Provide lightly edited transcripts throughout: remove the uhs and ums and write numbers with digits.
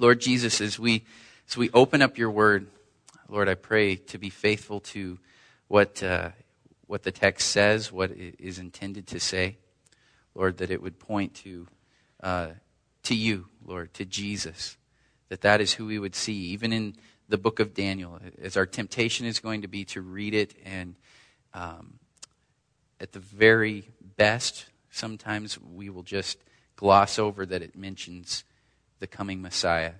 Lord Jesus, as we open up your word, Lord, I pray to be faithful to what the text says, what it is intended to say. Lord, that it would point to you, Lord, to Jesus, that is who we would see, even in the book of Daniel, as our temptation is going to be to read it and at the very best, sometimes we will just gloss over that it mentions the coming Messiah,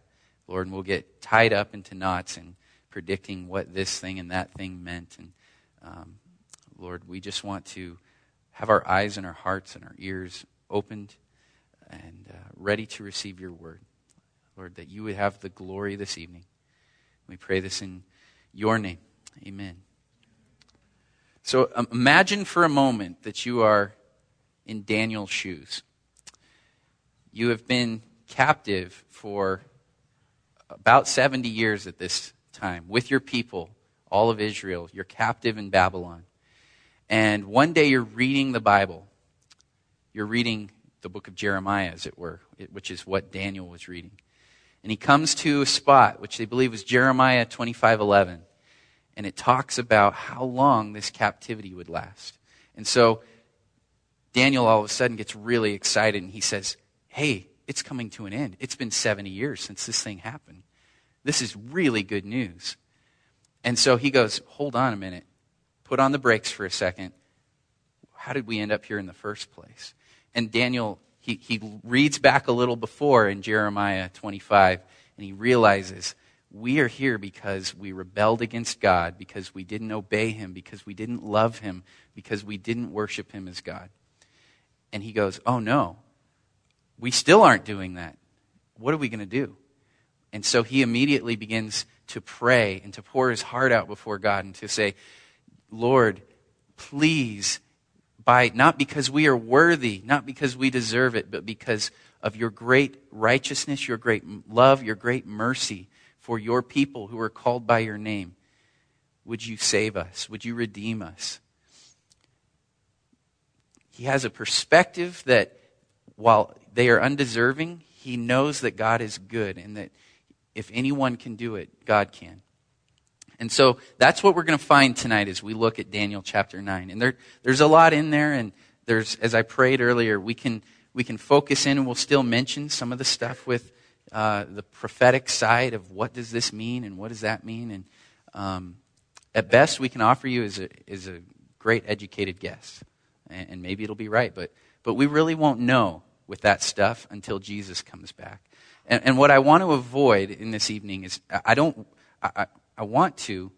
Lord, and we'll get tied up into knots and predicting what this thing and that thing meant. And Lord, we just want to have our eyes and our hearts and our ears opened and ready to receive your word. Lord, that you would have the glory this evening. We pray this in your name. Amen. So imagine for a moment that you are in Daniel's shoes. You have been captive for about 70 years at this time with your people, all of Israel. You're captive in Babylon. And one day you're reading the Bible. You're reading the book of Jeremiah, as it were, which is what Daniel was reading. And he comes to a spot, which they believe was Jeremiah 25:11. And it talks about how long this captivity would last. And so Daniel all of a sudden gets really excited and he says, hey, it's coming to an end. It's been 70 years since this thing happened. This is really good news. And so he goes, hold on a minute. Put on the brakes for a second. How did we end up here in the first place? And Daniel, he reads back a little before in Jeremiah 25, and he realizes, we are here because we rebelled against God, because we didn't obey him, because we didn't love him, because we didn't worship him as God. And he goes, oh no, we still aren't doing that. What are we going to do? And so he immediately begins to pray and to pour his heart out before God and to say, Lord, please, not because we are worthy, not because we deserve it, but because of your great righteousness, your great love, your great mercy, for your people who are called by your name, would you save us? Would you redeem us? He has a perspective that while they are undeserving, he knows that God is good and that if anyone can do it, God can. And so that's what we're going to find tonight as we look at Daniel chapter 9. And there's a lot in there, and there's, as I prayed earlier, we can focus in, and we'll still mention some of the stuff with the prophetic side of what does this mean and what does that mean, and at best we can offer you is a great educated guess, and maybe it'll be right, but we really won't know with that stuff until Jesus comes back. And what I want to avoid in this evening is I want to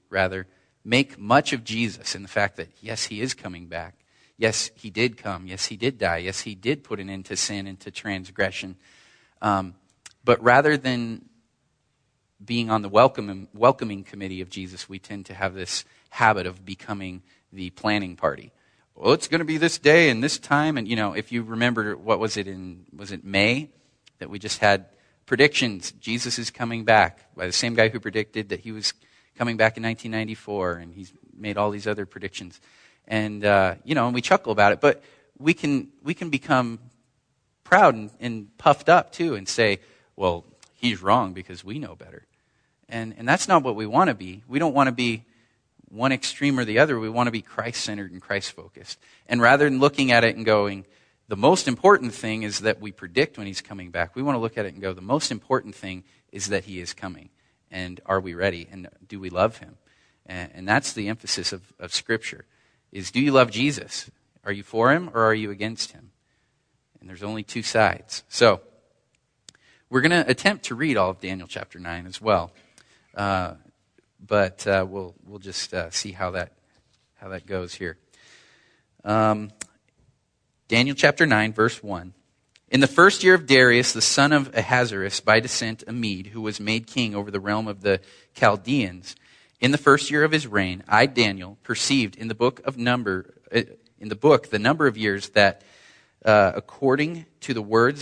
make much of Jesus in the fact that yes, he is coming back, yes, he did come, yes, he did die, yes, he did put an end to sin and to transgression. But rather than being on the welcoming committee of Jesus, we tend to have this habit of becoming the planning party. Well, it's going to be this day and this time. And, if you remember, was it May that we just had predictions? Jesus is coming back by the same guy who predicted that he was coming back in 1994. And he's made all these other predictions. And, and we chuckle about it. But we can become proud and puffed up, too, and say, well, he's wrong because we know better. And that's not what we want to be. We don't want to be one extreme or the other. We want to be Christ-centered and Christ-focused. And rather than looking at it and going, the most important thing is that we predict when he's coming back, we want to look at it and go, the most important thing is that he is coming. And are we ready? And do we love him? And that's the emphasis of Scripture, is do you love Jesus? Are you for him or are you against him? And there's only two sides. So we're going to attempt to read all of Daniel chapter 9 as well, but we'll just see how that goes here. Daniel chapter 9, verse 1. In the first year of Darius, the son of Ahasuerus, by descent a Mede, who was made king over the realm of the Chaldeans, in the first year of his reign, I, Daniel, perceived in the book the number of years that according to the word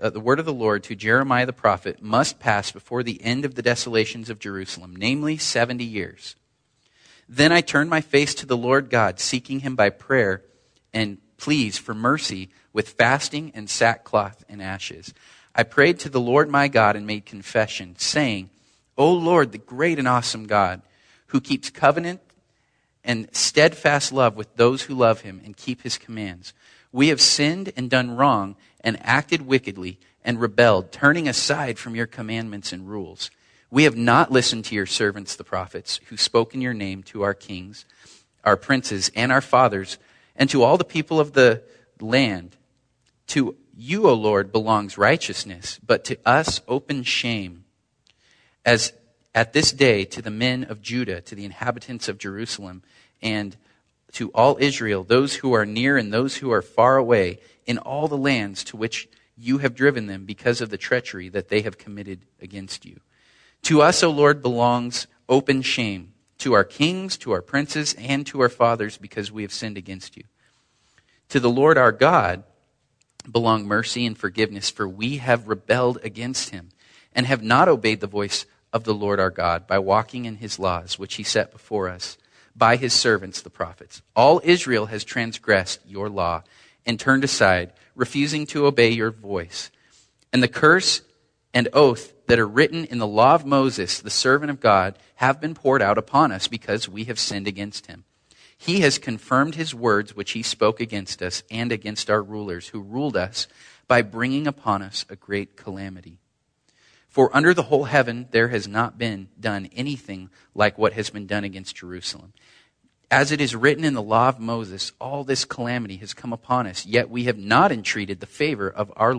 of the Lord to Jeremiah the prophet must pass before the end of the desolations of Jerusalem, namely 70 years. Then I turned my face to the Lord God, seeking him by prayer and pleas for mercy with fasting and sackcloth and ashes. I prayed to the Lord my God and made confession, saying, O Lord, the great and awesome God, who keeps covenant and steadfast love with those who love him and keep his commands. We have sinned and done wrong and acted wickedly and rebelled, turning aside from your commandments and rules. We have not listened to your servants, the prophets, who spoke in your name to our kings, our princes, and our fathers, and to all the people of the land. To you, O Lord, belongs righteousness, but to us open shame. As at this day to the men of Judah, to the inhabitants of Jerusalem, and to all Israel, those who are near and those who are far away, in all the lands to which you have driven them because of the treachery that they have committed against you. To us, O Lord, belongs open shame, to our kings, to our princes, and to our fathers, because we have sinned against you. To the Lord our God belong mercy and forgiveness, for we have rebelled against him and have not obeyed the voice of the Lord our God by walking in his laws, which he set before us by his servants, the prophets. All Israel has transgressed your law and turned aside, refusing to obey your voice. And the curse and oath that are written in the law of Moses, the servant of God, have been poured out upon us because we have sinned against him. He has confirmed his words which he spoke against us and against our rulers who ruled us by bringing upon us a great calamity. For under the whole heaven there has not been done anything like what has been done against Jerusalem. As it is written in the law of Moses, all this calamity has come upon us, yet we have not entreated the favor of the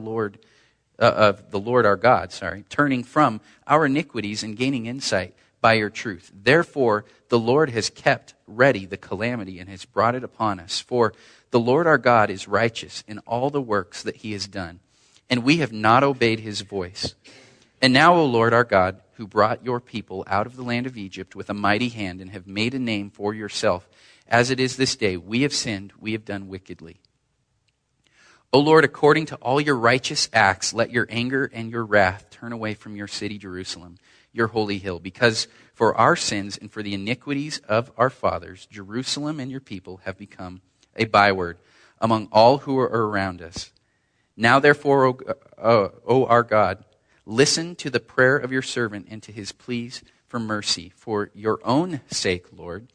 Lord our God, turning from our iniquities and gaining insight by your truth. Therefore, the Lord has kept ready the calamity and has brought it upon us. For the Lord our God is righteous in all the works that he has done, and we have not obeyed his voice. And now, O Lord our God, who brought your people out of the land of Egypt with a mighty hand and have made a name for yourself, as it is this day, we have sinned, we have done wickedly. O Lord, according to all your righteous acts, let your anger and your wrath turn away from your city Jerusalem, your holy hill, because for our sins and for the iniquities of our fathers, Jerusalem and your people have become a byword among all who are around us. Now, therefore, O our God, listen to the prayer of your servant and to his pleas for mercy. For your own sake, Lord,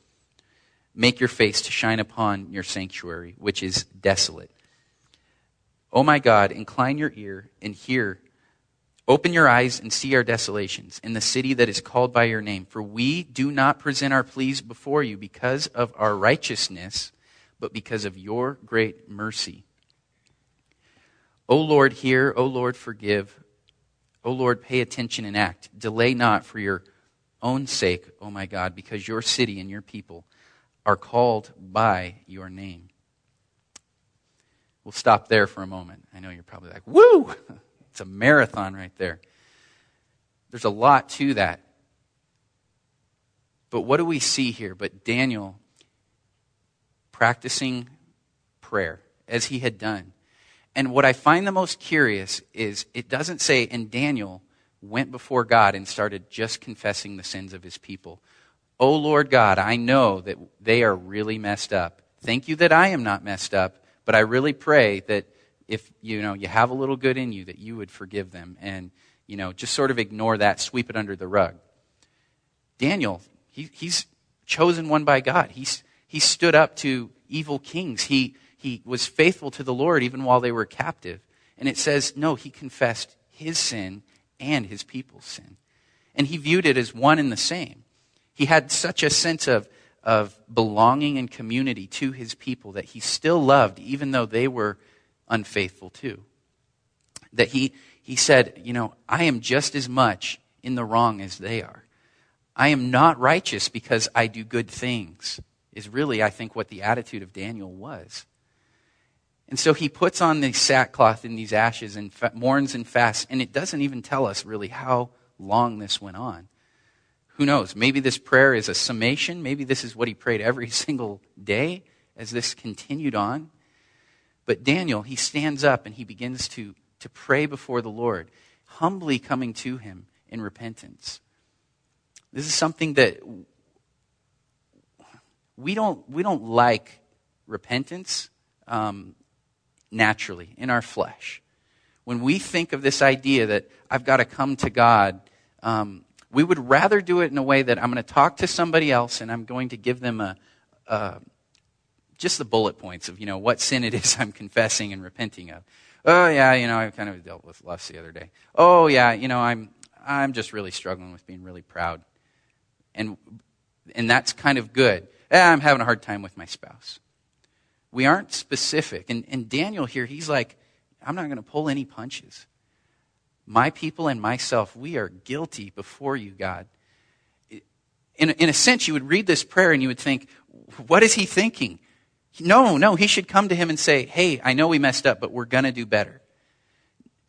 make your face to shine upon your sanctuary, which is desolate. O my God, incline your ear and hear. Open your eyes and see our desolations in the city that is called by your name. For we do not present our pleas before you because of our righteousness, but because of your great mercy. O Lord, hear. O Lord, forgive. O Lord, pay attention and act. Delay not for your own sake, O my God, because your city and your people are called by your name. We'll stop there for a moment. I know you're probably like, woo! It's a marathon right there. There's a lot to that. But what do we see here? But Daniel practicing prayer as he had done. And what I find the most curious is it doesn't say, and Daniel went before God and started just confessing the sins of his people. Oh, Lord God, I know that they are really messed up. Thank you that I am not messed up, but I really pray that if, you have a little good in you, that you would forgive them and, just sort of ignore that, sweep it under the rug. Daniel, he's chosen one by God. He stood up to evil kings. He was faithful to the Lord even while they were captive. And it says, no, he confessed his sin and his people's sin. And he viewed it as one and the same. He had such a sense of belonging and community to his people that he still loved even though they were unfaithful too. That he said, I am just as much in the wrong as they are. I am not righteous because I do good things is really, I think, what the attitude of Daniel was. And so he puts on the sackcloth and these ashes and mourns and fasts, and it doesn't even tell us really how long this went on. Who knows? Maybe this prayer is a summation. Maybe this is what he prayed every single day as this continued on. But Daniel, he stands up and he begins to pray before the Lord, humbly coming to him in repentance. This is something that we don't like repentance naturally in our flesh. when we think of this idea that I've got to come to God, we would rather do it in a way that I'm going to talk to somebody else and I'm going to give them just the bullet points of, what sin it is I'm confessing and repenting of. Oh, yeah, I kind of dealt with lust the other day. Oh, yeah, I'm just really struggling with being really proud. And that's kind of good. I'm having a hard time with my spouse. We aren't specific. And Daniel here, he's like, I'm not going to pull any punches. My people and myself, we are guilty before you, God. In a sense, you would read this prayer and you would think, what is he thinking? No, he should come to him and say, hey, I know we messed up, but we're going to do better.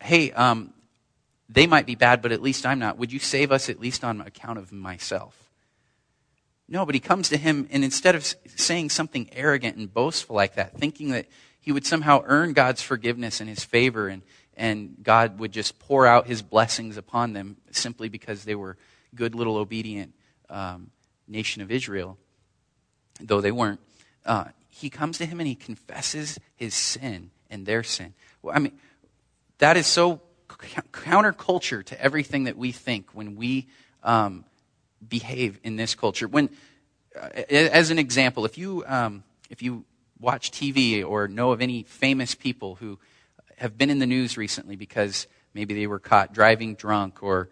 Hey, they might be bad, but at least I'm not. Would you save us at least on account of myself? No, but he comes to him, and instead of saying something arrogant and boastful like that, thinking that he would somehow earn God's forgiveness and his favor, and God would just pour out his blessings upon them simply because they were good little obedient nation of Israel, though they weren't, he comes to him and he confesses his sin and their sin. Well, I mean, that is so counterculture to everything that we think when we behave in this culture. When, as an example, if you watch TV or know of any famous people who have been in the news recently because maybe they were caught driving drunk or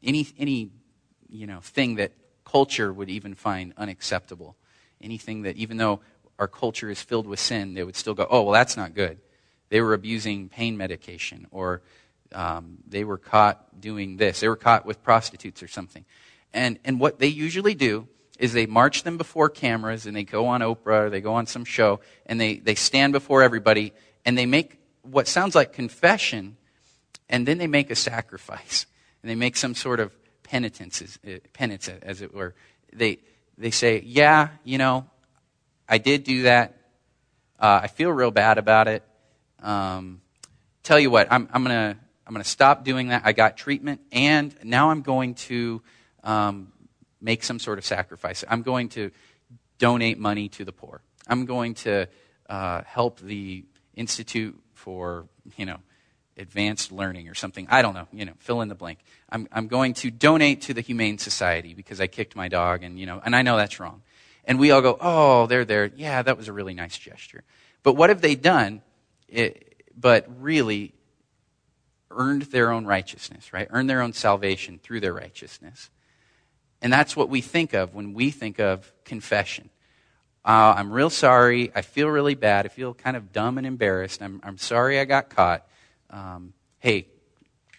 any thing that culture would even find unacceptable, anything that even though our culture is filled with sin, they would still go, oh well, that's not good. They were abusing pain medication, or they were caught doing this. They were caught with prostitutes or something. And what they usually do is they march them before cameras, and they go on Oprah, or they go on some show, and they stand before everybody, and they make what sounds like confession, and then they make a sacrifice, and they make some sort of penance, as it were. They say, yeah, I did do that. I feel real bad about it. Tell you what, I'm gonna stop doing that. I got treatment, and now I'm going to make some sort of sacrifice. I'm going to donate money to the poor. I'm going to help the Institute for, Advanced Learning or something. I don't know, fill in the blank. I'm going to donate to the Humane Society because I kicked my dog and I know that's wrong. And we all go, oh, they're there. Yeah, that was a really nice gesture. But what have they done but really earned their own righteousness, right? Earned their own salvation through their righteousness. And that's what we think of when we think of confession. I'm real sorry. I feel really bad. I feel kind of dumb and embarrassed. I'm sorry I got caught. Hey,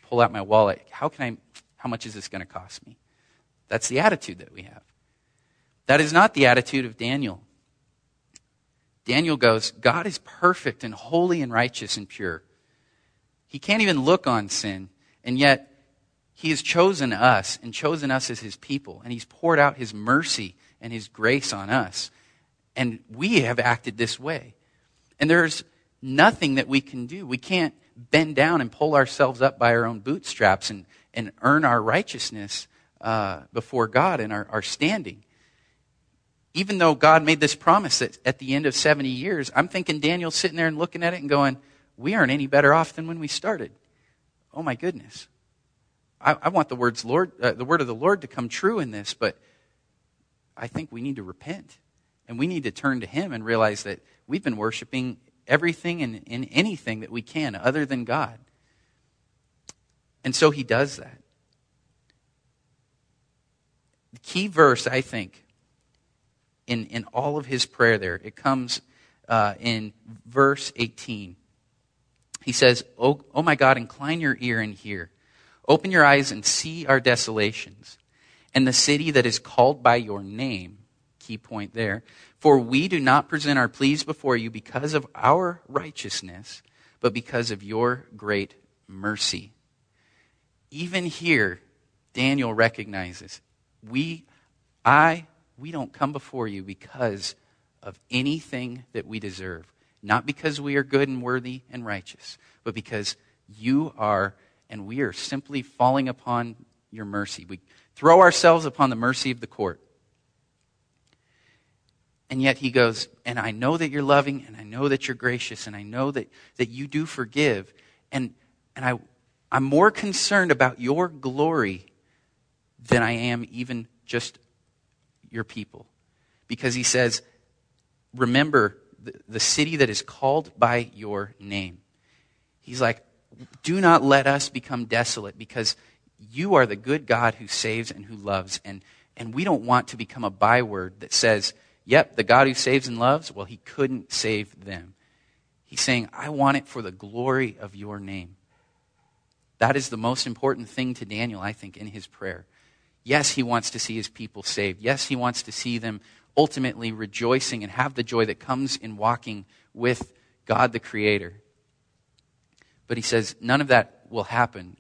pull out my wallet. How much is this going to cost me? That's the attitude that we have. That is not the attitude of Daniel. Daniel goes, God is perfect and holy and righteous and pure. He can't even look on sin, and yet he has chosen us and chosen us as his people, and he's poured out his mercy and his grace on us, and we have acted this way. And there's nothing that we can do. We can't bend down and pull ourselves up by our own bootstraps and earn our righteousness before God and our standing. Even though God made this promise that at the end of 70 years, I'm thinking Daniel's sitting there and looking at it and going, we aren't any better off than when we started. Oh my goodness. I want the word of the Lord to come true in this, but I think we need to repent. And we need to turn to him and realize that we've been worshiping everything and anything that we can other than God. And so he does that. The key verse, I think, in all of his prayer there, it comes in verse 18. He says, oh my God, incline your ear and hear. Open your eyes and see our desolations, and the city that is called by your name. Key point there. For we do not present our pleas before you because of our righteousness, but because of your great mercy. Even here, Daniel recognizes, we don't come before you because of anything that we deserve. Not because we are good and worthy and righteous, but because you are, and we are simply falling upon your mercy. We throw ourselves upon the mercy of the court. And yet he goes, and I know that you're loving, and I know that you're gracious, and I know that you do forgive. And And I'm more concerned about your glory than I am even just your people. Because he says, remember the city that is called by your name. He's like, do not let us become desolate, because you are the good God who saves and who loves. And we don't want to become a byword that says, yep, the God who saves and loves, well, he couldn't save them. He's saying, I want it for the glory of your name. That is the most important thing to Daniel, I think, in his prayer. Yes, he wants to see his people saved. Yes, he wants to see them ultimately rejoicing and have the joy that comes in walking with God the Creator. But he says none of that will happen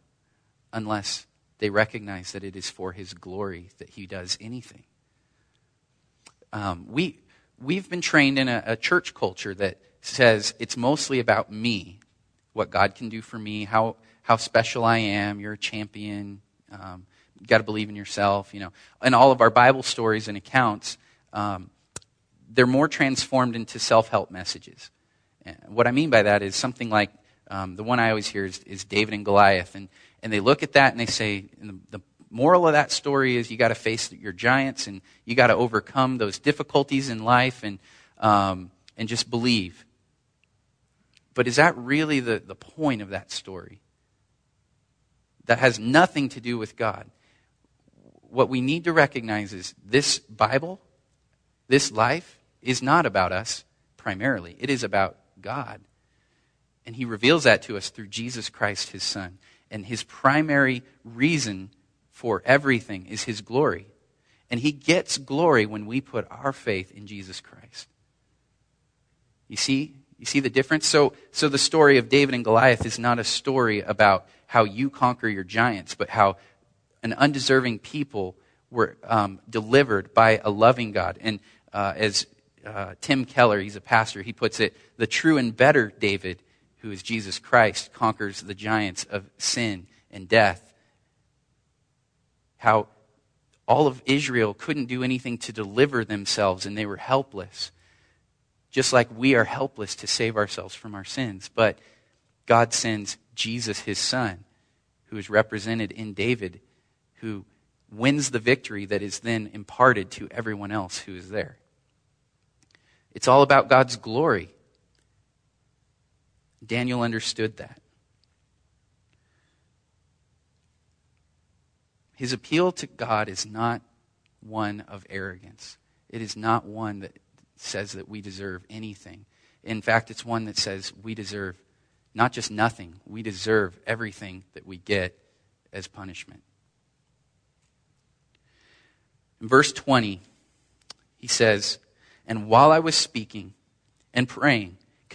unless they recognize that it is for his glory that he does anything. We've been trained in a church culture that says it's mostly about me, what God can do for me, how special I am, you're a champion, you got to believe in yourself, you know. And all of our Bible stories and accounts, they're more transformed into self-help messages. And what I mean by that is something like, the one I always hear is David and Goliath. And they look at that and they say, and the moral of that story is you got to face your giants and you got to overcome those difficulties in life and just believe. But is that really the point of that story? That has nothing to do with God. What we need to recognize is this Bible, this life, is not about us primarily. It is about God. And he reveals that to us through Jesus Christ, his son. And his primary reason for everything is his glory. And he gets glory when we put our faith in Jesus Christ. You see the difference? So the story of David and Goliath is not a story about how you conquer your giants, but how an undeserving people were delivered by a loving God. And as Tim Keller, he's a pastor, he puts it, the true and better David, who is Jesus Christ, conquers the giants of sin and death. How all of Israel couldn't do anything to deliver themselves, and they were helpless. Just like we are helpless to save ourselves from our sins. But God sends Jesus, his son, who is represented in David, who wins the victory that is then imparted to everyone else who is there. It's all about God's glory. Daniel understood that. His appeal to God is not one of arrogance. It is not one that says that we deserve anything. In fact, it's one that says we deserve not just nothing, we deserve everything that we get as punishment. In verse 20, he says, "And while I was speaking and praying,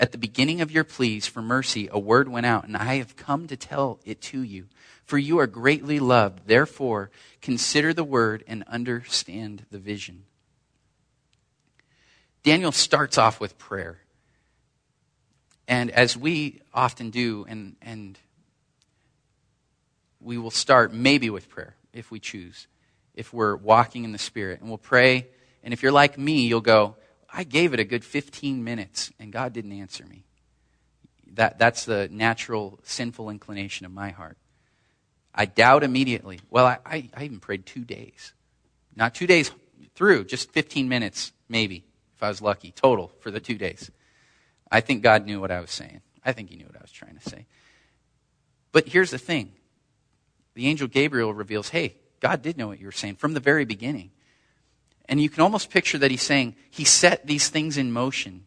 At the beginning of your pleas for mercy, a word went out, and I have come to tell it to you. For you are greatly loved. Therefore, consider the word and understand the vision.'" Daniel starts off with prayer. And as we often do, and we will start maybe with prayer, if we choose, if we're walking in the Spirit. And we'll pray, and if you're like me, you'll go, I gave it a good 15 minutes, and God didn't answer me. That's the natural, sinful inclination of my heart. I doubt immediately. Well, I even prayed 2 days. Not 2 days through, just 15 minutes, maybe, if I was lucky, total for the 2 days. I think God knew what I was saying. I think he knew what I was trying to say. But here's the thing. The angel Gabriel reveals, hey, God did know what you were saying from the very beginning. And you can almost picture that he's saying, he set these things in motion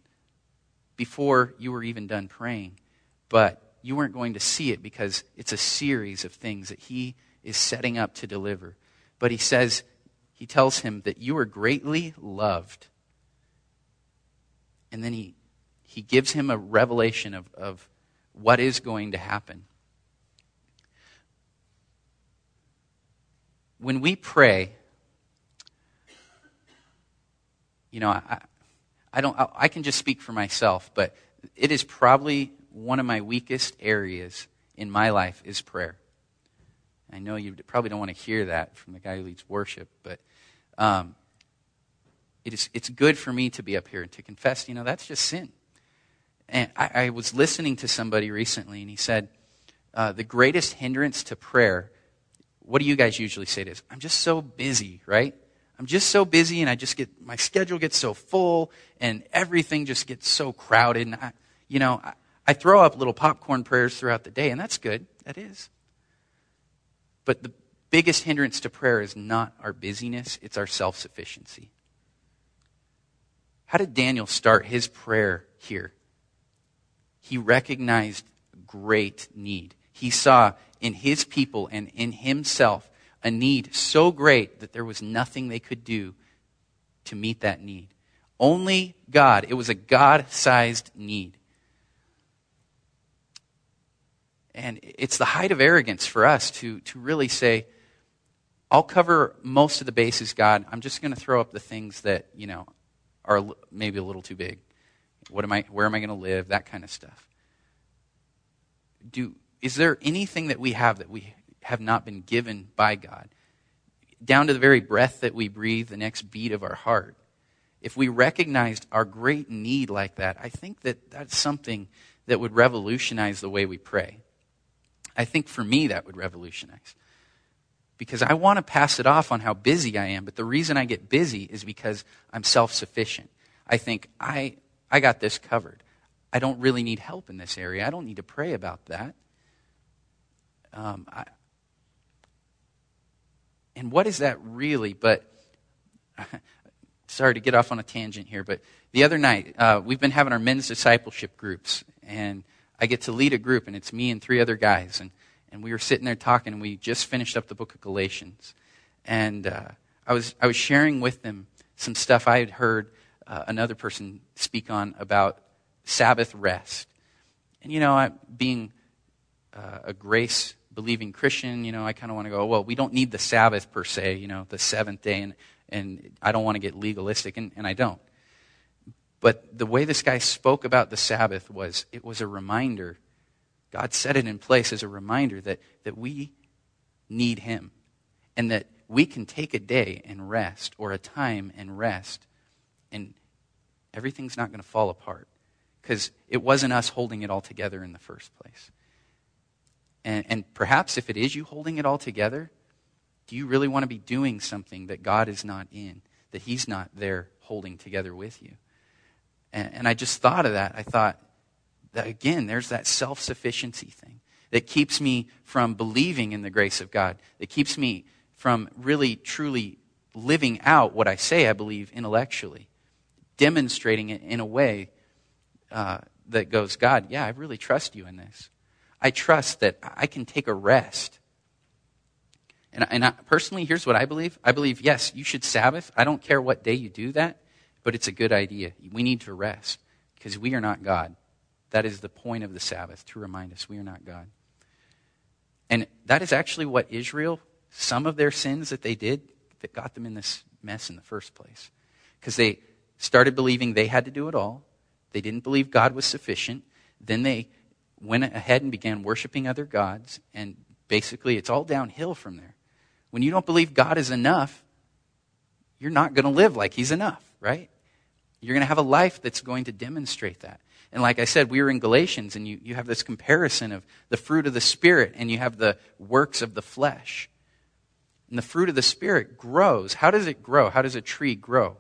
before you were even done praying. But you weren't going to see it because it's a series of things that he is setting up to deliver. But he tells him that you are greatly loved. And then he gives him a revelation of what is going to happen. when we pray, you know, I can just speak for myself, but it is probably one of my weakest areas in my life is prayer. I know you probably don't want to hear that from the guy who leads worship, but it's good for me to be up here and to confess, you know, that's just sin. And I was listening to somebody recently, and he said, the greatest hindrance to prayer, what do you guys usually say to us? I'm just so busy, right? I'm just so busy, and my schedule gets so full, and everything just gets so crowded. And I throw up little popcorn prayers throughout the day, and that's good. That is. But the biggest hindrance to prayer is not our busyness, it's our self-sufficiency. How did Daniel start his prayer here? He recognized great need. He saw in his people and in himself a need so great that there was nothing they could do to meet that need. Only God. It was a God-sized need. And it's the height of arrogance for us to really say, I'll cover most of the bases, God. I'm just going to throw up the things that, you know, are maybe a little too big. Where am I going to live? That kind of stuff. Is there anything that we have not been given by God? Down to the very breath that we breathe, the next beat of our heart. If we recognized our great need like that, I think that that's something that would revolutionize the way we pray. I think for me that would revolutionize. Because I want to pass it off on how busy I am, but the reason I get busy is because I'm self-sufficient. I think, I got this covered. I don't really need help in this area. I don't need to pray about that. And what is that really? But, sorry to get off on a tangent here, but the other night, we've been having our men's discipleship groups, and I get to lead a group, and it's me and three other guys. And we were sitting there talking, and we just finished up the book of Galatians. And I was sharing with them some stuff I had heard another person speak on about Sabbath rest. And, you know, being a grace-believing Christian, you know, I kind of want to go, well, we don't need the Sabbath per se, you know, the seventh day, and I don't want to get legalistic, and I don't. But the way this guy spoke about the Sabbath was, it was a reminder. God set it in place as a reminder that we need him. And that we can take a day and rest, or a time and rest. And everything's not going to fall apart. Because it wasn't us holding it all together in the first place. And perhaps if it is you holding it all together, do you really want to be doing something that God is not in? That he's not there holding together with you? And I just thought of that. I thought, that again, there's that self-sufficiency thing that keeps me from believing in the grace of God, that keeps me from really, truly living out what I say I believe intellectually, demonstrating it in a way that goes, God, yeah, I really trust you in this. I trust that I can take a rest. And I, personally, here's what I believe. I believe, yes, you should Sabbath. I don't care what day you do that, but it's a good idea. We need to rest because we are not God. That is the point of the Sabbath, to remind us we are not God. And that is actually what Israel, some of their sins that they did, that got them in this mess in the first place. Because they started believing they had to do it all. They didn't believe God was sufficient. Then they went ahead and began worshiping other gods. And basically, it's all downhill from there. When you don't believe God is enough, you're not going to live like he's enough, right? You're going to have a life that's going to demonstrate that. And like I said, we were in Galatians, and you have this comparison of the fruit of the Spirit, and you have the works of the flesh. And the fruit of the Spirit grows. How does it grow? How does a tree grow?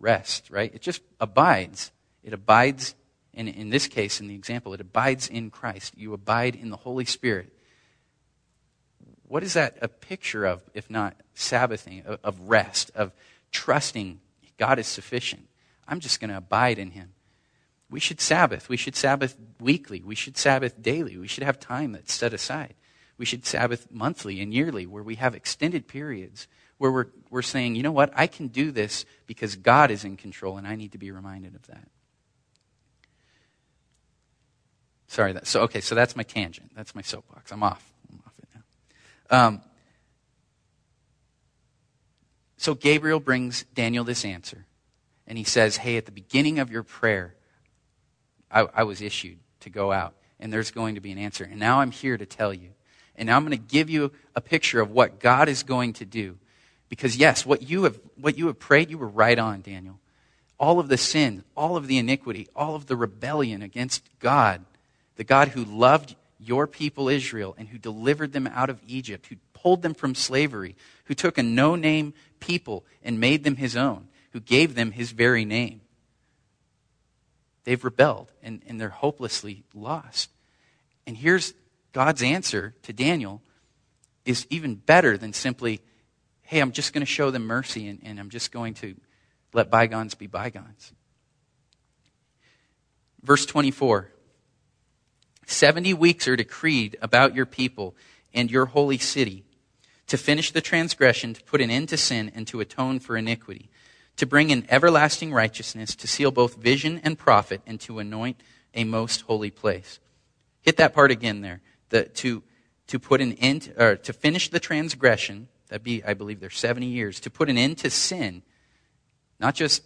Rest, right? It just abides. It abides, and in this case, in the example, it abides in Christ. You abide in the Holy Spirit. What is that a picture of, if not Sabbathing, of rest, of trusting God is sufficient? I'm just going to abide in him. We should Sabbath. We should Sabbath weekly. We should Sabbath daily. We should have time that's set aside. We should Sabbath monthly and yearly, where we have extended periods where we're saying, you know what, I can do this because God is in control, and I need to be reminded of that. Sorry. So that's my tangent. That's my soapbox. I'm off it now. So Gabriel brings Daniel this answer. And he says, hey, at the beginning of your prayer, I was issued to go out. And there's going to be an answer. And now I'm here to tell you. And now I'm going to give you a picture of what God is going to do. Because yes, what you have prayed, you were right on, Daniel. All of the sin, all of the iniquity, all of the rebellion against God, the God who loved your people Israel and who delivered them out of Egypt, who pulled them from slavery, who took a no-name people and made them his own, who gave them his very name. They've rebelled, and they're hopelessly lost. And here's God's answer to Daniel is even better than simply, hey, I'm just going to show them mercy, and I'm just going to let bygones be bygones. Verse 24, 70 weeks are decreed about your people and your holy city, to finish the transgression, to put an end to sin, and to atone for iniquity, to bring in everlasting righteousness, to seal both vision and prophet, and to anoint a most holy place. Hit that part again there. To put an end, or to finish the transgression, that'd be, I believe, there's 70 years, to put an end to sin, not just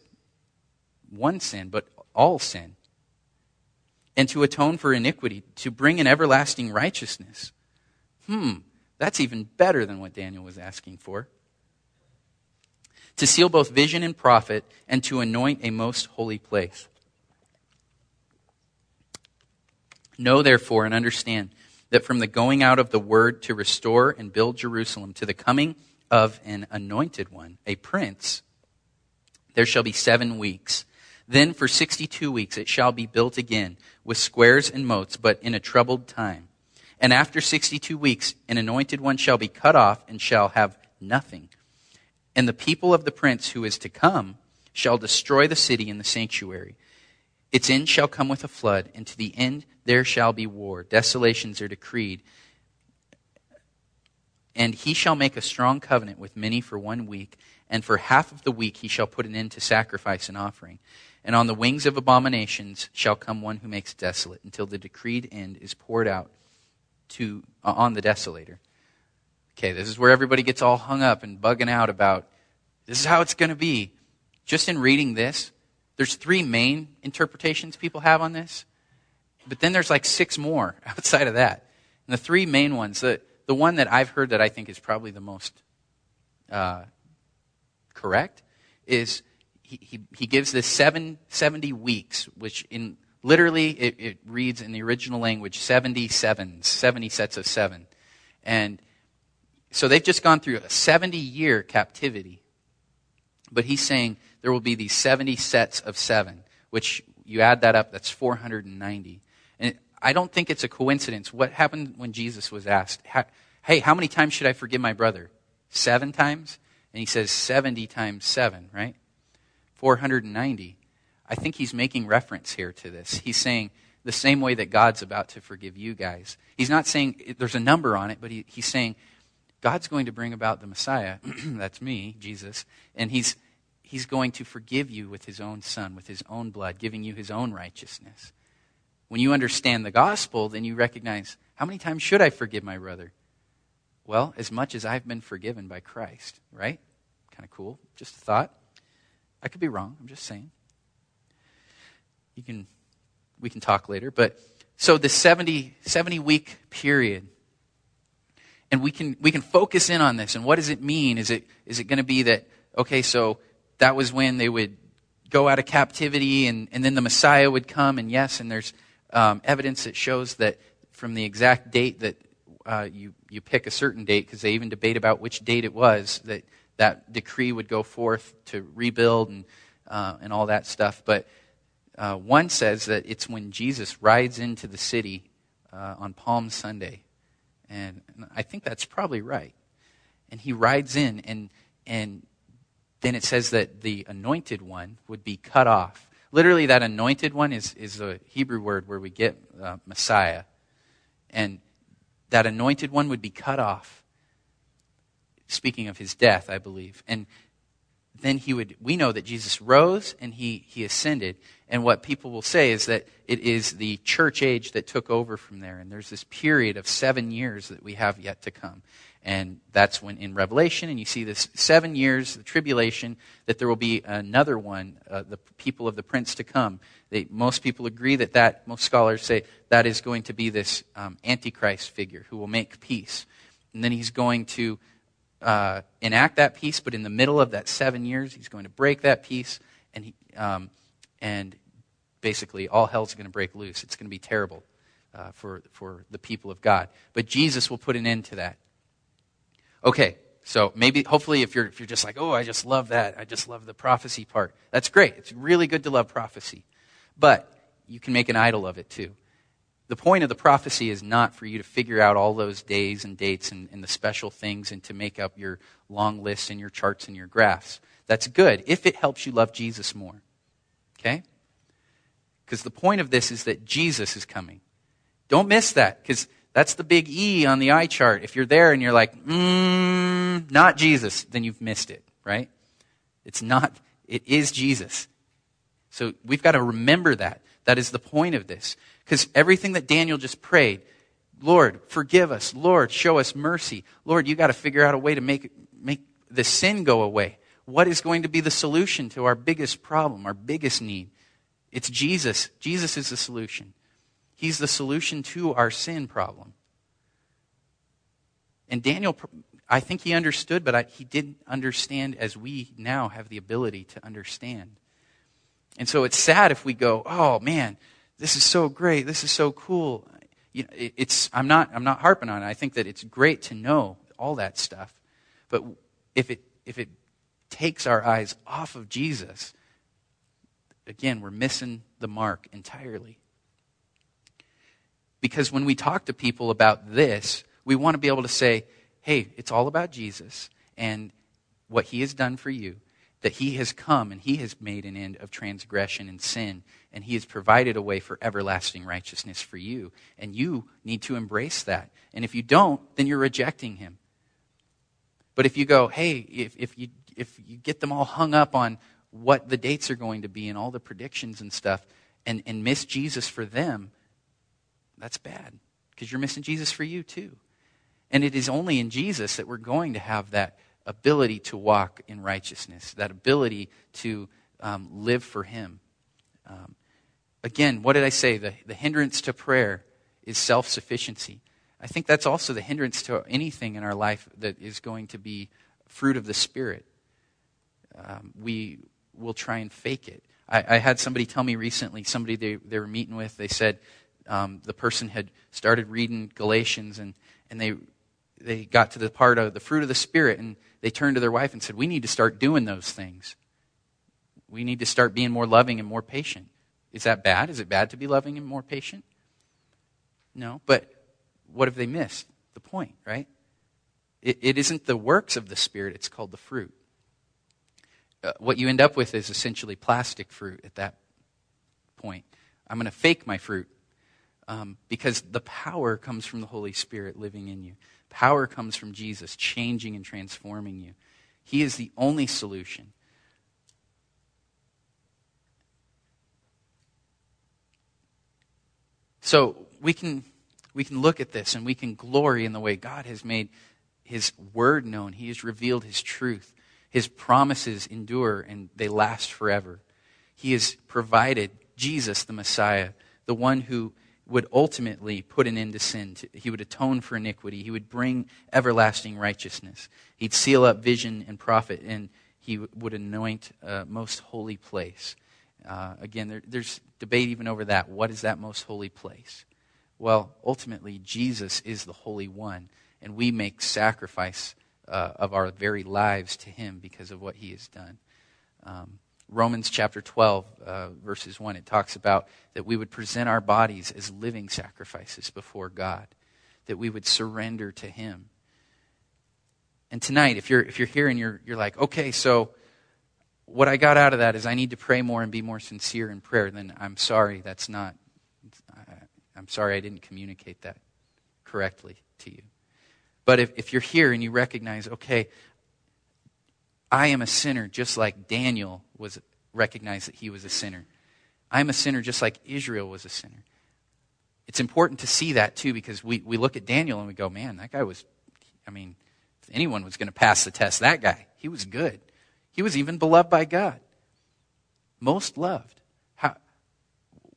one sin, but all sin, and to atone for iniquity, to bring in everlasting righteousness. That's even better than what Daniel was asking for. To seal both vision and prophet, and to anoint a most holy place. Know therefore and understand that from the going out of the word to restore and build Jerusalem to the coming of an anointed one, a prince, there shall be 7 weeks. Then for 62 weeks it shall be built again with squares and moats, but in a troubled time. And after 62 weeks, an anointed one shall be cut off and shall have nothing. And the people of the prince who is to come shall destroy the city and the sanctuary. Its end shall come with a flood, and to the end there shall be war. Desolations are decreed. And he shall make a strong covenant with many for 1 week, and for half of the week he shall put an end to sacrifice and offering. And on the wings of abominations shall come one who makes desolate, until the decreed end is poured out on the desolator. Okay, this is where everybody gets all hung up and bugging out about this is how it's going to be. Just in reading this, there's 3 main interpretations people have on this, but then there's like 6 more outside of that. And the 3 main ones, the one that I've heard that I think is probably the most correct, is he gives this 70 weeks, which in literally, it reads in the original language, 70 sevens, 70 sets of 7. And so they've just gone through a 70-year captivity. But he's saying there will be these 70 sets of 7, which you add that up, that's 490. And I don't think it's a coincidence. What happened when Jesus was asked, hey, how many times should I forgive my brother? 7 times? And he says 70 times 7, right? 490. I think he's making reference here to this. He's saying the same way that God's about to forgive you guys. He's not saying there's a number on it, but he's saying God's going to bring about the Messiah. That's me, Jesus. And he's going to forgive you with his own son, with his own blood, giving you his own righteousness. When you understand the gospel, then you recognize, how many times should I forgive my brother? Well, as much as I've been forgiven by Christ, right? Kind of cool. Just a thought. I could be wrong. I'm just saying. We can talk later, but so the 70 week period, and we can focus in on this. And what does it mean? Is it going to be that, okay, so that was when they would go out of captivity, and then the Messiah would come? And yes, and there's evidence that shows that from the exact date that you pick a certain date, because they even debate about which date it was that decree would go forth to rebuild and all that stuff, but. One says that it's when Jesus rides into the city on Palm Sunday. And I think that's probably right. And he rides in, and then it says that the anointed one would be cut off. Literally, that anointed one is the Hebrew word where we get Messiah. And that anointed one would be cut off, speaking of his death, I believe. And then he would, we know that Jesus rose and he ascended. And what people will say is that it is the church age that took over from there. And there's this period of 7 years that we have yet to come. And that's when in Revelation, and you see this 7 years, the tribulation, that there will be another one, the people of the prince to come. Most people agree that most scholars say that is going to be this Antichrist figure who will make peace. And then he's going to enact that peace, but in the middle of that 7 years, he's going to break that peace, and basically all hell's going to break loose. It's going to be terrible for the people of God. But Jesus will put an end to that. Okay, so hopefully if you're just like, oh, I just love that. I just love the prophecy part. That's great. It's really good to love prophecy. But you can make an idol of it too. The point of the prophecy is not for you to figure out all those days and dates and the special things and to make up your long lists and your charts and your graphs. That's good if it helps you love Jesus more. Okay? Because the point of this is that Jesus is coming. Don't miss that, because that's the big E on the eye chart. If you're there and you're like, not Jesus, then you've missed it, right? It is Jesus. So we've got to remember that. That is the point of this. Because everything that Daniel just prayed, Lord, forgive us. Lord, show us mercy. Lord, you got to figure out a way to make the sin go away. What is going to be the solution to our biggest problem, our biggest need? It's Jesus. Jesus is the solution. He's the solution to our sin problem. And Daniel, I think he understood, but he didn't understand as we now have the ability to understand. And so it's sad if we go, oh man, this is so great, this is so cool. You know, I'm not harping on it. I think that it's great to know all that stuff. But if it takes our eyes off of Jesus, again, we're missing the mark entirely. Because when we talk to people about this, we want to be able to say, hey, it's all about Jesus and what he has done for you, that he has come and he has made an end of transgression and sin, and he has provided a way for everlasting righteousness for you, and you need to embrace that. And if you don't, then you're rejecting him. But if you go, hey, if you get them all hung up on what the dates are going to be and all the predictions and stuff and miss Jesus for them, that's bad, because you're missing Jesus for you too. And it is only in Jesus that we're going to have that ability to walk in righteousness, that ability to live for him. Again, what did I say? The hindrance to prayer is self-sufficiency. I think that's also the hindrance to anything in our life that is going to be fruit of the Spirit. We will try and fake it. I had somebody tell me recently, somebody they were meeting with, they said, the person had started reading Galatians and they got to the part of the fruit of the Spirit, and they turned to their wife and said, we need to start doing those things. We need to start being more loving and more patient. Is that bad? Is it bad to be loving and more patient? No, but what have they missed? The point, right? It isn't the works of the Spirit, it's called the fruit. What you end up with is essentially plastic fruit at that point. I'm going to fake my fruit. Because the power comes from the Holy Spirit living in you. Power comes from Jesus changing and transforming you. He is the only solution. So we can look at this and we can glory in the way God has made his word known. He has revealed his truth. His promises endure and they last forever. He has provided Jesus, the Messiah, the one who would ultimately put an end to sin. He would atone for iniquity. He would bring everlasting righteousness. He'd seal up vision and prophet, and he would anoint a most holy place. Again, there's debate even over that. What is that most holy place? Well, ultimately, Jesus is the Holy One, and we make sacrifice of our very lives to him because of what he has done. Romans chapter 12, verses 1, it talks about that we would present our bodies as living sacrifices before God, that we would surrender to him. And tonight, if you're here and you're like, okay, so what I got out of that is I need to pray more and be more sincere in prayer, then I'm sorry, I'm sorry I didn't communicate that correctly to you. But if you're here and you recognize, okay, I am a sinner, just like Daniel was recognized that he was a sinner. I am a sinner just like Israel was a sinner. It's important to see that too, because we look at Daniel and we go, man, that guy was, I mean, if anyone was going to pass the test, that guy, he was good. He was even beloved by God. Most loved.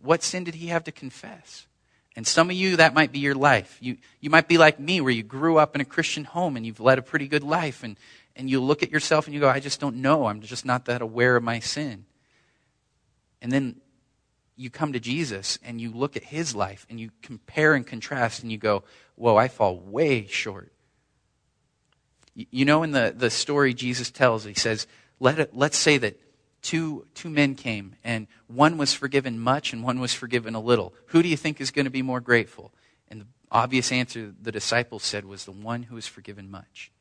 What sin did he have to confess? And some of you, that might be your life. You might be like me, where you grew up in a Christian home and you've led a pretty good life. And you look at yourself and you go, I just don't know. I'm just not that aware of my sin. And then you come to Jesus and you look at his life and you compare and contrast and you go, whoa, I fall way short. You know, in the story Jesus tells, he says, let's say that two men came and one was forgiven much and one was forgiven a little. Who do you think is going to be more grateful? And the obvious answer the disciples said was the one who was forgiven much.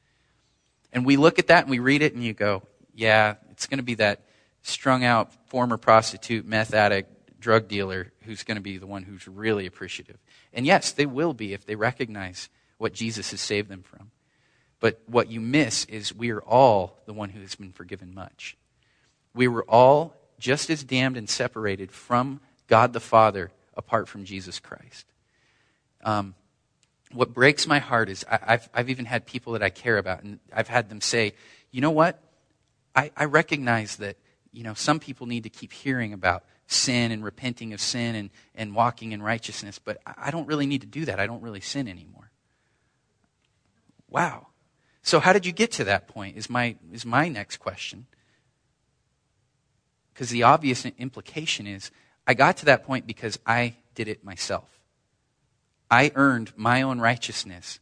And we look at that and we read it and you go, yeah, it's going to be that strung out former prostitute, meth addict, drug dealer who's going to be the one who's really appreciative. And yes, they will be if they recognize what Jesus has saved them from. But what you miss is we are all the one who has been forgiven much. We were all just as damned and separated from God the Father apart from Jesus Christ. What breaks my heart is I've even had people that I care about, and I've had them say, you know what? I recognize that, you know, some people need to keep hearing about sin and repenting of sin and walking in righteousness, but I don't really need to do that. I don't really sin anymore. Wow. So how did you get to that point is my next question. Because the obvious implication is I got to that point because I did it myself. I earned my own righteousness.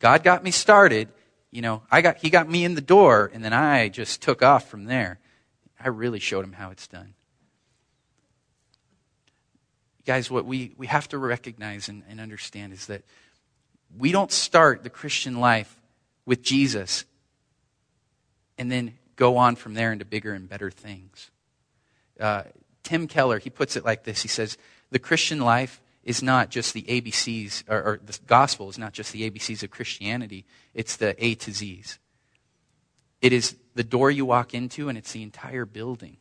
God got me started, you know, he got me in the door, and then I just took off from there. I really showed him how it's done. Guys, what we have to recognize and understand is that we don't start the Christian life with Jesus and then go on from there into bigger and better things. Tim Keller, he puts it like this. He says, the Christian life is not just the ABCs, or the gospel is not just the ABCs of Christianity. It's the A to Zs. It is the door you walk into, and it's the entire building.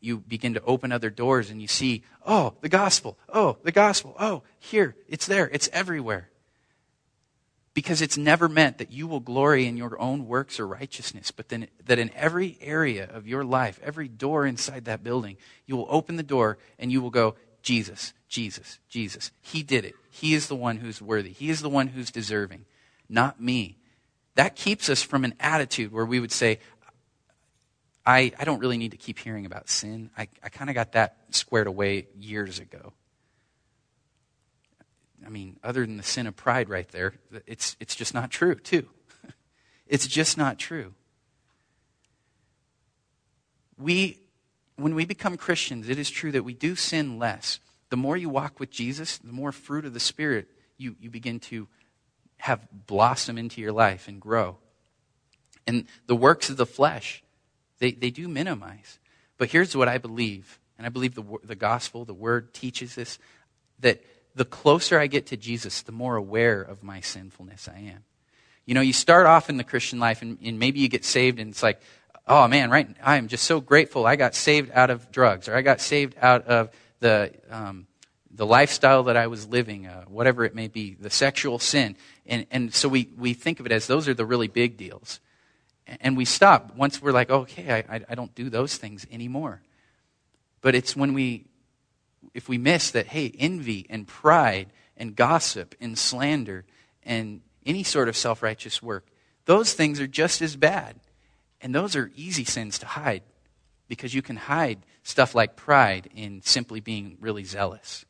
You begin to open other doors, and you see, oh, the gospel, oh, the gospel, oh, here, it's there, it's everywhere. Because it's never meant that you will glory in your own works or righteousness, but then that in every area of your life, every door inside that building, you will open the door and you will go, Jesus, Jesus, Jesus. He did it. He is the one who's worthy. He is the one who's deserving, not me. That keeps us from an attitude where we would say, I don't really need to keep hearing about sin. I kind of got that squared away years ago. I mean, other than the sin of pride right there, it's just not true, too. It's just not true. When we become Christians, it is true that we do sin less. The more you walk with Jesus, the more fruit of the Spirit you begin to have blossom into your life and grow. And the works of the flesh, they do minimize. But here's what I believe, and I believe the gospel, the word teaches this, that the closer I get to Jesus, the more aware of my sinfulness I am. You know, you start off in the Christian life and maybe you get saved and it's like, oh man, right, I am just so grateful I got saved out of drugs, or I got saved out of the lifestyle that I was living, whatever it may be, the sexual sin. And so we think of it as those are the really big deals. And we stop once we're like, okay, I don't do those things anymore. But it's if we miss that, hey, envy and pride and gossip and slander and any sort of self-righteous work, those things are just as bad. And those are easy sins to hide, because you can hide stuff like pride in simply being really zealous.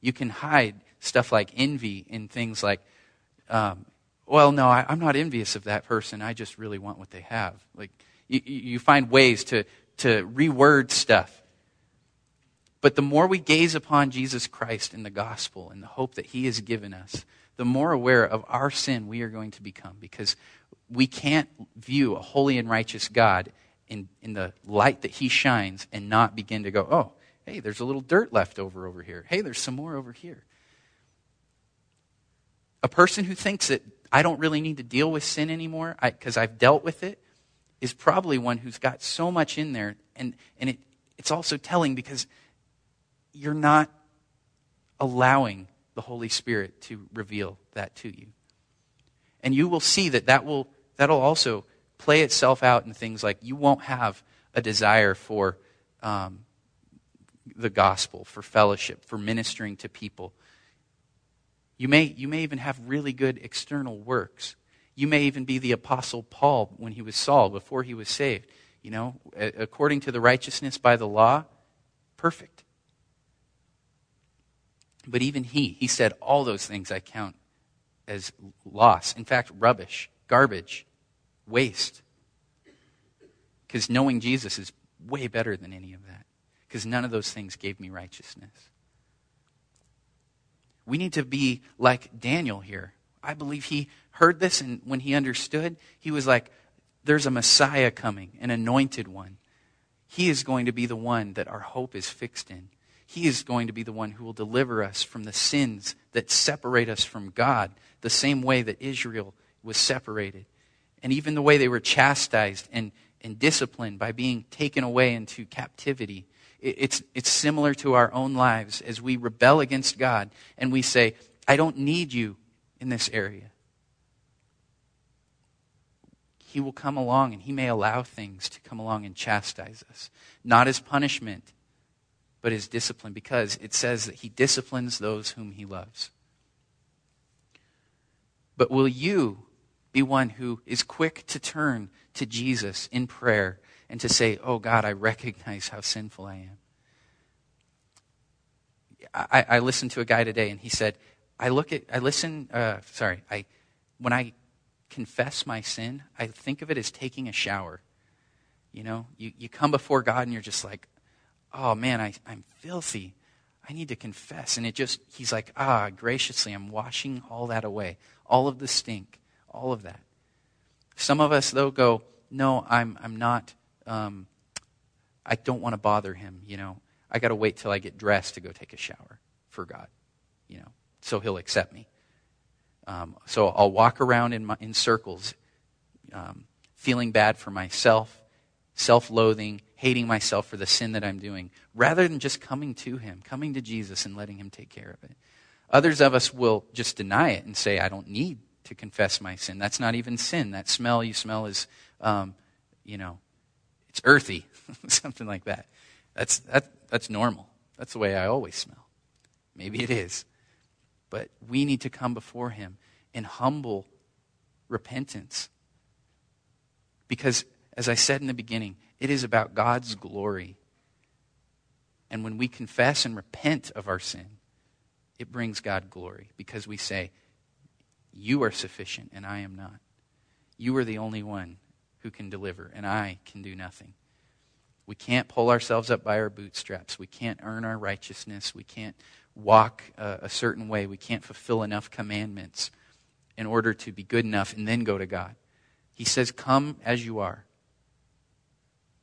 You can hide stuff like envy in things like, well, no, I'm not envious of that person. I just really want what they have. Like you find ways to reword stuff. But the more we gaze upon Jesus Christ in the gospel and the hope that he has given us, the more aware of our sin we are going to become, because we can't view a holy and righteous God in the light that he shines and not begin to go, oh, hey, there's a little dirt left over here. Hey, there's some more over here. A person who thinks that I don't really need to deal with sin anymore because I've dealt with it is probably one who's got so much in there. And it's also telling because you're not allowing the Holy Spirit to reveal that to you. And you will see that'll also play itself out in things like you won't have a desire for the gospel, for fellowship, for ministering to people. You may even have really good external works. You may even be the Apostle Paul when he was Saul, before he was saved. You know, according to the righteousness by the law, perfect. But even he said, all those things I count as loss. In fact, rubbish, garbage, waste. Because knowing Jesus is way better than any of that. Because none of those things gave me righteousness. We need to be like Daniel here. I believe he heard this, and when he understood, he was like, there's a Messiah coming, an anointed one. He is going to be the one that our hope is fixed in. He is going to be the one who will deliver us from the sins that separate us from God, the same way that Israel was separated. And even the way they were chastised and disciplined by being taken away into captivity, it's similar to our own lives as we rebel against God and we say, I don't need you in this area. He will come along and he may allow things to come along and chastise us. Not as punishment, but as discipline, because it says that he disciplines those whom he loves. But will you be one who is quick to turn to Jesus in prayer and to say, oh God, I recognize how sinful I am? I listened to a guy today and he said, when I confess my sin, I think of it as taking a shower. You know, you come before God and you're just like, oh man, I'm filthy. I need to confess. And he's like, graciously, I'm washing all that away. All of the stink, all of that. Some of us though go, no, I'm not, I don't want to bother him, you know. I got to wait till I get dressed to go take a shower for God, you know, so he'll accept me. So I'll walk around in circles, feeling bad for myself, self-loathing, hating myself for the sin that I'm doing, rather than just coming to him, coming to Jesus and letting him take care of it. Others of us will just deny it and say, I don't need to confess my sin. That's not even sin. That smell you smell is, it's earthy, something like that. That's normal. That's the way I always smell. Maybe it is. But we need to come before him in humble repentance. Because, as I said in the beginning, it is about God's glory. And when we confess and repent of our sin, it brings God glory because we say, you are sufficient and I am not. You are the only one who can deliver and I can do nothing. We can't pull ourselves up by our bootstraps. We can't earn our righteousness. We can't walk a certain way. We can't fulfill enough commandments in order to be good enough and then go to God. He says, come as you are.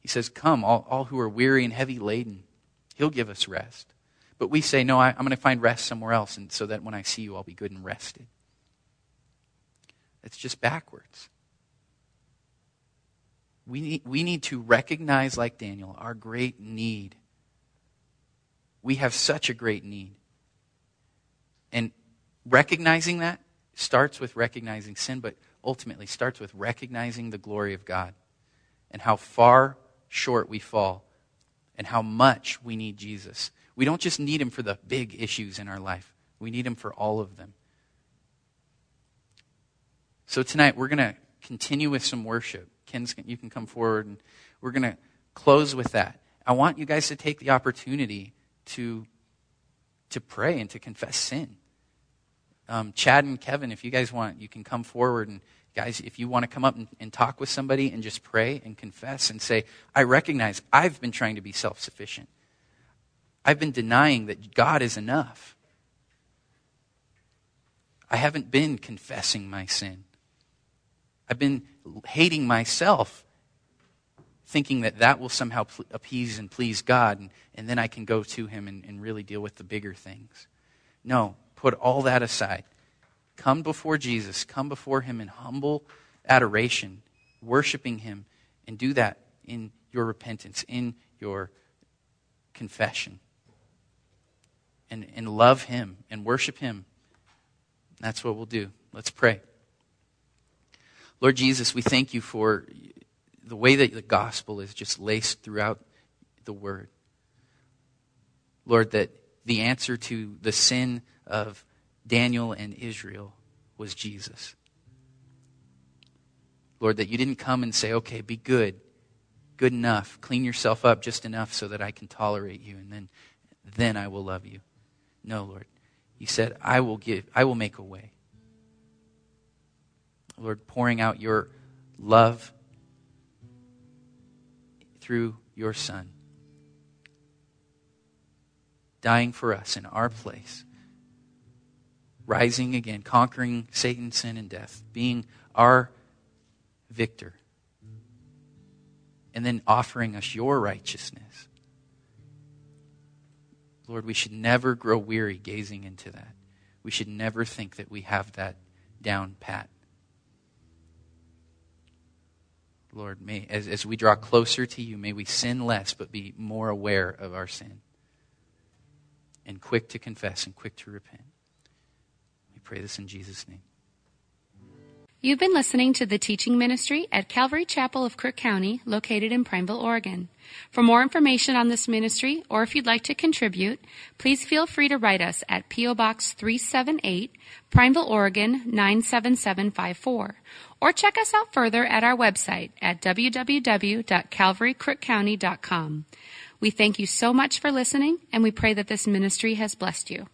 He says, come, all who are weary and heavy laden. He'll give us rest. But we say, no, I'm going to find rest somewhere else, and so that when I see you, I'll be good and rested. It's just backwards. We need to recognize, like Daniel, our great need. We have such a great need. And recognizing that starts with recognizing sin, but ultimately starts with recognizing the glory of God. And how far short we fall, and how much we need Jesus. We don't just need him for the big issues in our life. We need him for all of them. So tonight, we're going to continue with some worship. Ken, you can come forward, and we're going to close with that. I want you guys to take the opportunity to pray and to confess sin. Chad and Kevin, if you guys want, you can come forward and guys, if you want to come up and talk with somebody and just pray and confess and say, I recognize I've been trying to be self-sufficient. I've been denying that God is enough. I haven't been confessing my sin. I've been hating myself, thinking that will somehow appease and please God, and then I can go to him and really deal with the bigger things. No, put all that aside. Come before Jesus. Come before him in humble adoration, worshiping him And do that in your repentance, in your confession. And love him and worship him. That's what we'll do. Let's pray. Lord Jesus, we thank you for the way that the gospel is just laced throughout the word. Lord, that the answer to the sin of Daniel and Israel was Jesus. Lord, that you didn't come and say, okay, be good, good enough, clean yourself up just enough so that I can tolerate you and then I will love you. No, Lord. You said, I will make a way. Lord, pouring out your love through your Son, dying for us in our place, rising again, conquering Satan, sin, and death, being our victor, and then offering us your righteousness. Lord, we should never grow weary gazing into that. We should never think that we have that down pat. Lord, may as we draw closer to you, may we sin less but be more aware of our sin and quick to confess and quick to repent. We pray this in Jesus' name. You've been listening to the teaching ministry at Calvary Chapel of Crook County, located in Prineville, Oregon. For more information on this ministry, or if you'd like to contribute, please feel free to write us at P.O. Box 378, Prineville, Oregon 97754, or check us out further at our website at www.calvarycrookcounty.com. We thank you so much for listening, and we pray that this ministry has blessed you.